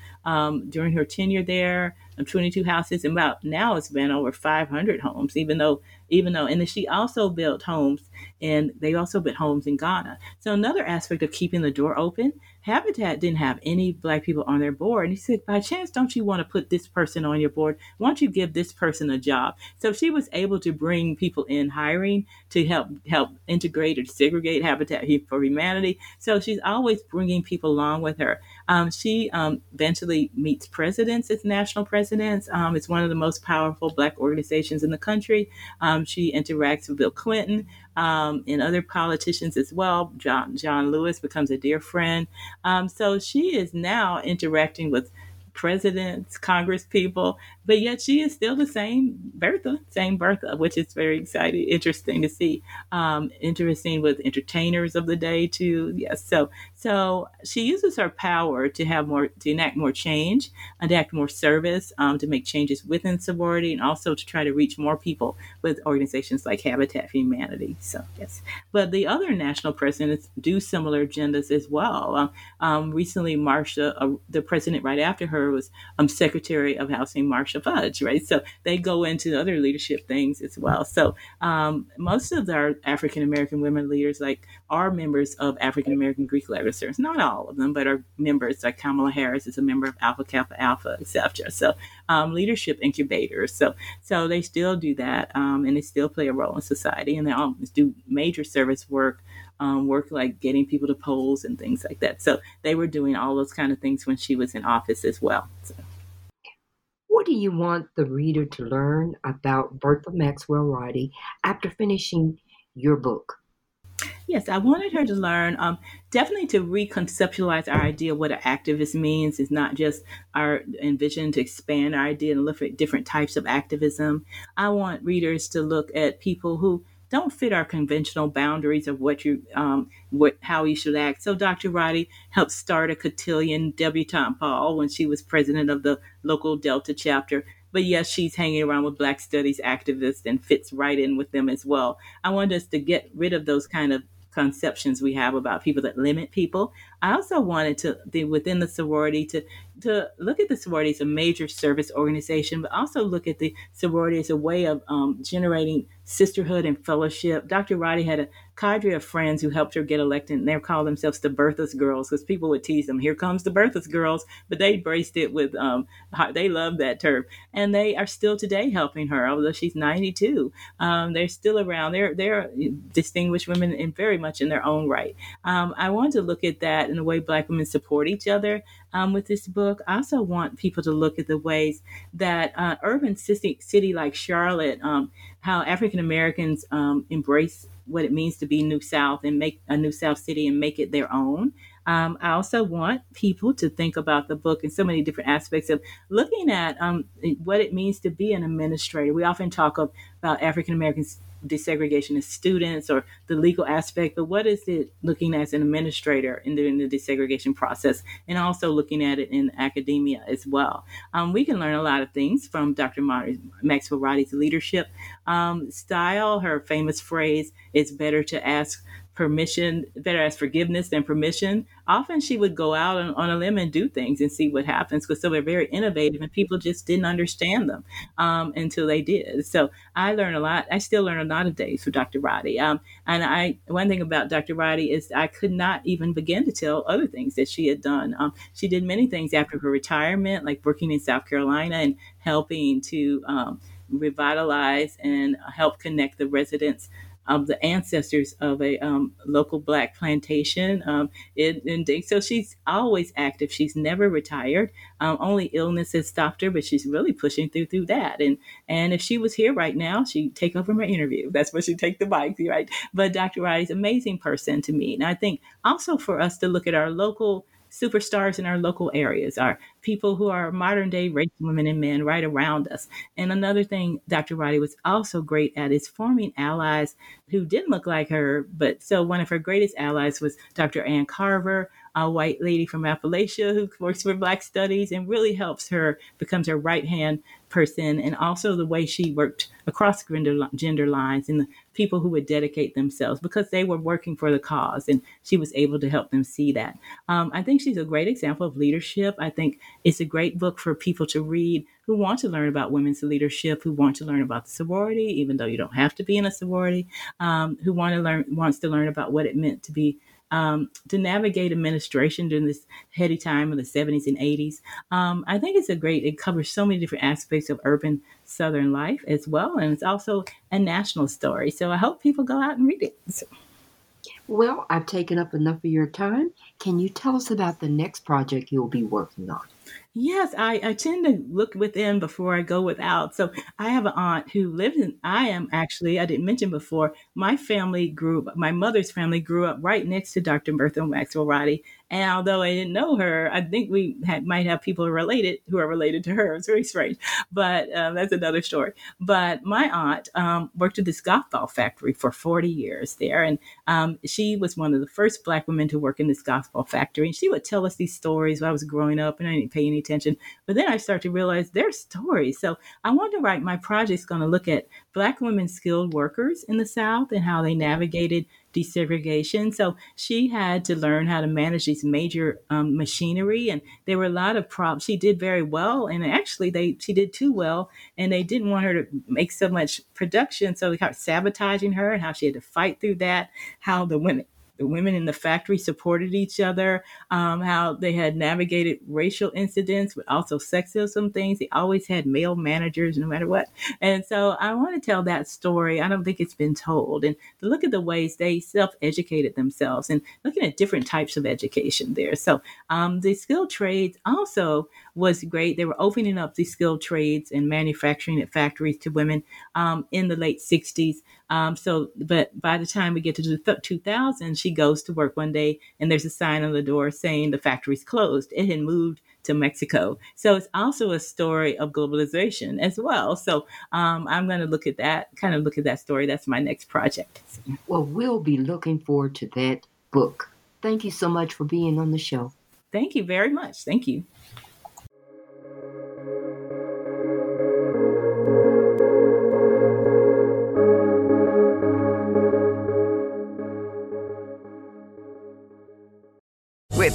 during her tenure there, 22 houses, and about now it's been over 500 homes, even though, and then she also built homes, and they also built homes in Ghana. So another aspect of keeping the door open, Habitat didn't have any Black people on their board. And he said, by chance, don't you want to put this person on your board? Why don't you give this person a job? So she was able to bring people in hiring to help integrate or segregate Habitat for Humanity. So she's always bringing people along with her. She eventually meets presidents as national presidents. It's one of the most powerful Black organizations in the country. She interacts with Bill Clinton and other politicians as well. John Lewis becomes a dear friend. So she is now interacting with presidents, Congress people, but yet she is still the same Bertha, which is very exciting, interesting to see. Interesting with entertainers of the day too. Yes. So she uses her power to enact more change, enact more service, to make changes within sorority, and also to try to reach more people with organizations like Habitat for Humanity. So yes, but the other national presidents do similar agendas as well. Recently, Marsha, the president right after her was Secretary of Housing, Marshall extra fudge, right? So they go into other leadership things as well. So most of our African-American women leaders like are members of African-American Greek Letters Service. Not all of them, but are members, like Kamala Harris is a member of Alpha Kappa Alpha, et cetera. So leadership incubators. So they still do that and they still play a role in society, and they always do major service work like getting people to polls and things like that. So they were doing all those kind of things when she was in office as well. So. What do you want the reader to learn about Bertha Maxwell-Roddy after finishing your book? Yes, I wanted her to learn, definitely to reconceptualize our idea of what an activist means. It's not just our envision to expand our idea and look at different types of activism. I want readers to look at people who don't fit our conventional boundaries of what you, how you should act. So Dr. Roddy helped start a cotillion debutante ball when she was president of the local Delta chapter. But yes, she's hanging around with Black Studies activists and fits right in with them as well. I want us to get rid of those kind of conceptions we have about people that limit people. I also wanted to, within the sorority, to look at the sorority as a major service organization, but also look at the sorority as a way of generating sisterhood and fellowship. Dr. Roddy had a cadre of friends who helped her get elected, and they called themselves the Bertha's Girls because people would tease them, here comes the Bertha's Girls, but they embraced it with, they love that term. And they are still today helping her, although she's 92. They're still around. They're distinguished women and very much in their own right. I wanted to look at that in the way Black women support each other with this book. I also want people to look at the ways that urban city like Charlotte, how African Americans embrace what it means to be New South and make a New South city and make it their own. I also want people to think about the book in so many different aspects of looking at what it means to be an administrator. We often talk about African Americans desegregation as students or the legal aspect, but what is it looking as an administrator in the desegregation process, and also looking at it in academia as well. We can learn a lot of things from Dr. Maxwell-Roddy's leadership style. Her famous phrase, it's better to ask permission, better ask forgiveness than permission. Often she would go out on a limb and do things and see what happens, because so they're very innovative and people just didn't understand them until they did. So I learned a lot. I still learn a lot of days from Dr. Roddy. One thing about Dr. Roddy is I could not even begin to tell other things that she had done. She did many things after her retirement, like working in South Carolina and helping to revitalize and help connect the residents of the ancestors of a local Black plantation. So she's always active. She's never retired. Only illness has stopped her, but she's really pushing through that. And if she was here right now, she'd take over my interview. That's where she'd take the mic, right? But Dr. Roddy's an amazing person to me. And I think also for us to look at our local superstars in our local areas, our people who are modern day race women and men right around us. And another thing Dr. Roddy was also great at is forming allies who didn't look like her. But so one of her greatest allies was Dr. Ann Carver, a white lady from Appalachia who works for Black Studies and really helps her, becomes her right-hand person. And also the way she worked across gender lines and the people who would dedicate themselves because they were working for the cause, and she was able to help them see that. I think she's a great example of leadership. I think it's a great book for people to read who want to learn about women's leadership, who want to learn about the sorority, even though you don't have to be in a sorority, who wants to learn about what it meant to be to navigate administration during this heady time of the 70s and 80s. I think it covers so many different aspects of urban Southern life as well. And it's also a national story. So I hope people go out and read it. So. Well, I've taken up enough of your time. Can you tell us about the next project you'll be working on? Yes, I tend to look within before I go without. So I have an aunt who lives I didn't mention before, my mother's family grew up right next to Dr. Bertha Maxwell-Roddy. And although I didn't know her, I think we might have people who are related to her. It's very strange, but that's another story. But my aunt worked at this golf ball factory for 40 years there. And she was one of the first Black women to work in this golf ball factory. And she would tell us these stories when I was growing up and I didn't pay any attention. But then I started to realize their stories. So I wanted to write my project's going to look at Black women skilled workers in the South and how they navigated desegregation. So she had to learn how to manage these major machinery. And there were a lot of problems. She did very well. And actually, she did too well. And they didn't want her to make so much production. So they kept sabotaging her and how she had to fight through that, how the women in the factory supported each other, how they had navigated racial incidents, but also sexism things. They always had male managers no matter what. And so I want to tell that story. I don't think it's been told. And to look at the ways they self-educated themselves and looking at different types of education there. So the skilled trades also was great. They were opening up the skilled trades and manufacturing at factories to women in the late 60s. But by the time we get to the 2000s, she goes to work one day and there's a sign on the door saying the factory's closed. It had moved to Mexico. So it's also a story of globalization as well. So I'm going to look at that story. That's my next project. Well, we'll be looking forward to that book. Thank you so much for being on the show. Thank you very much. Thank you. With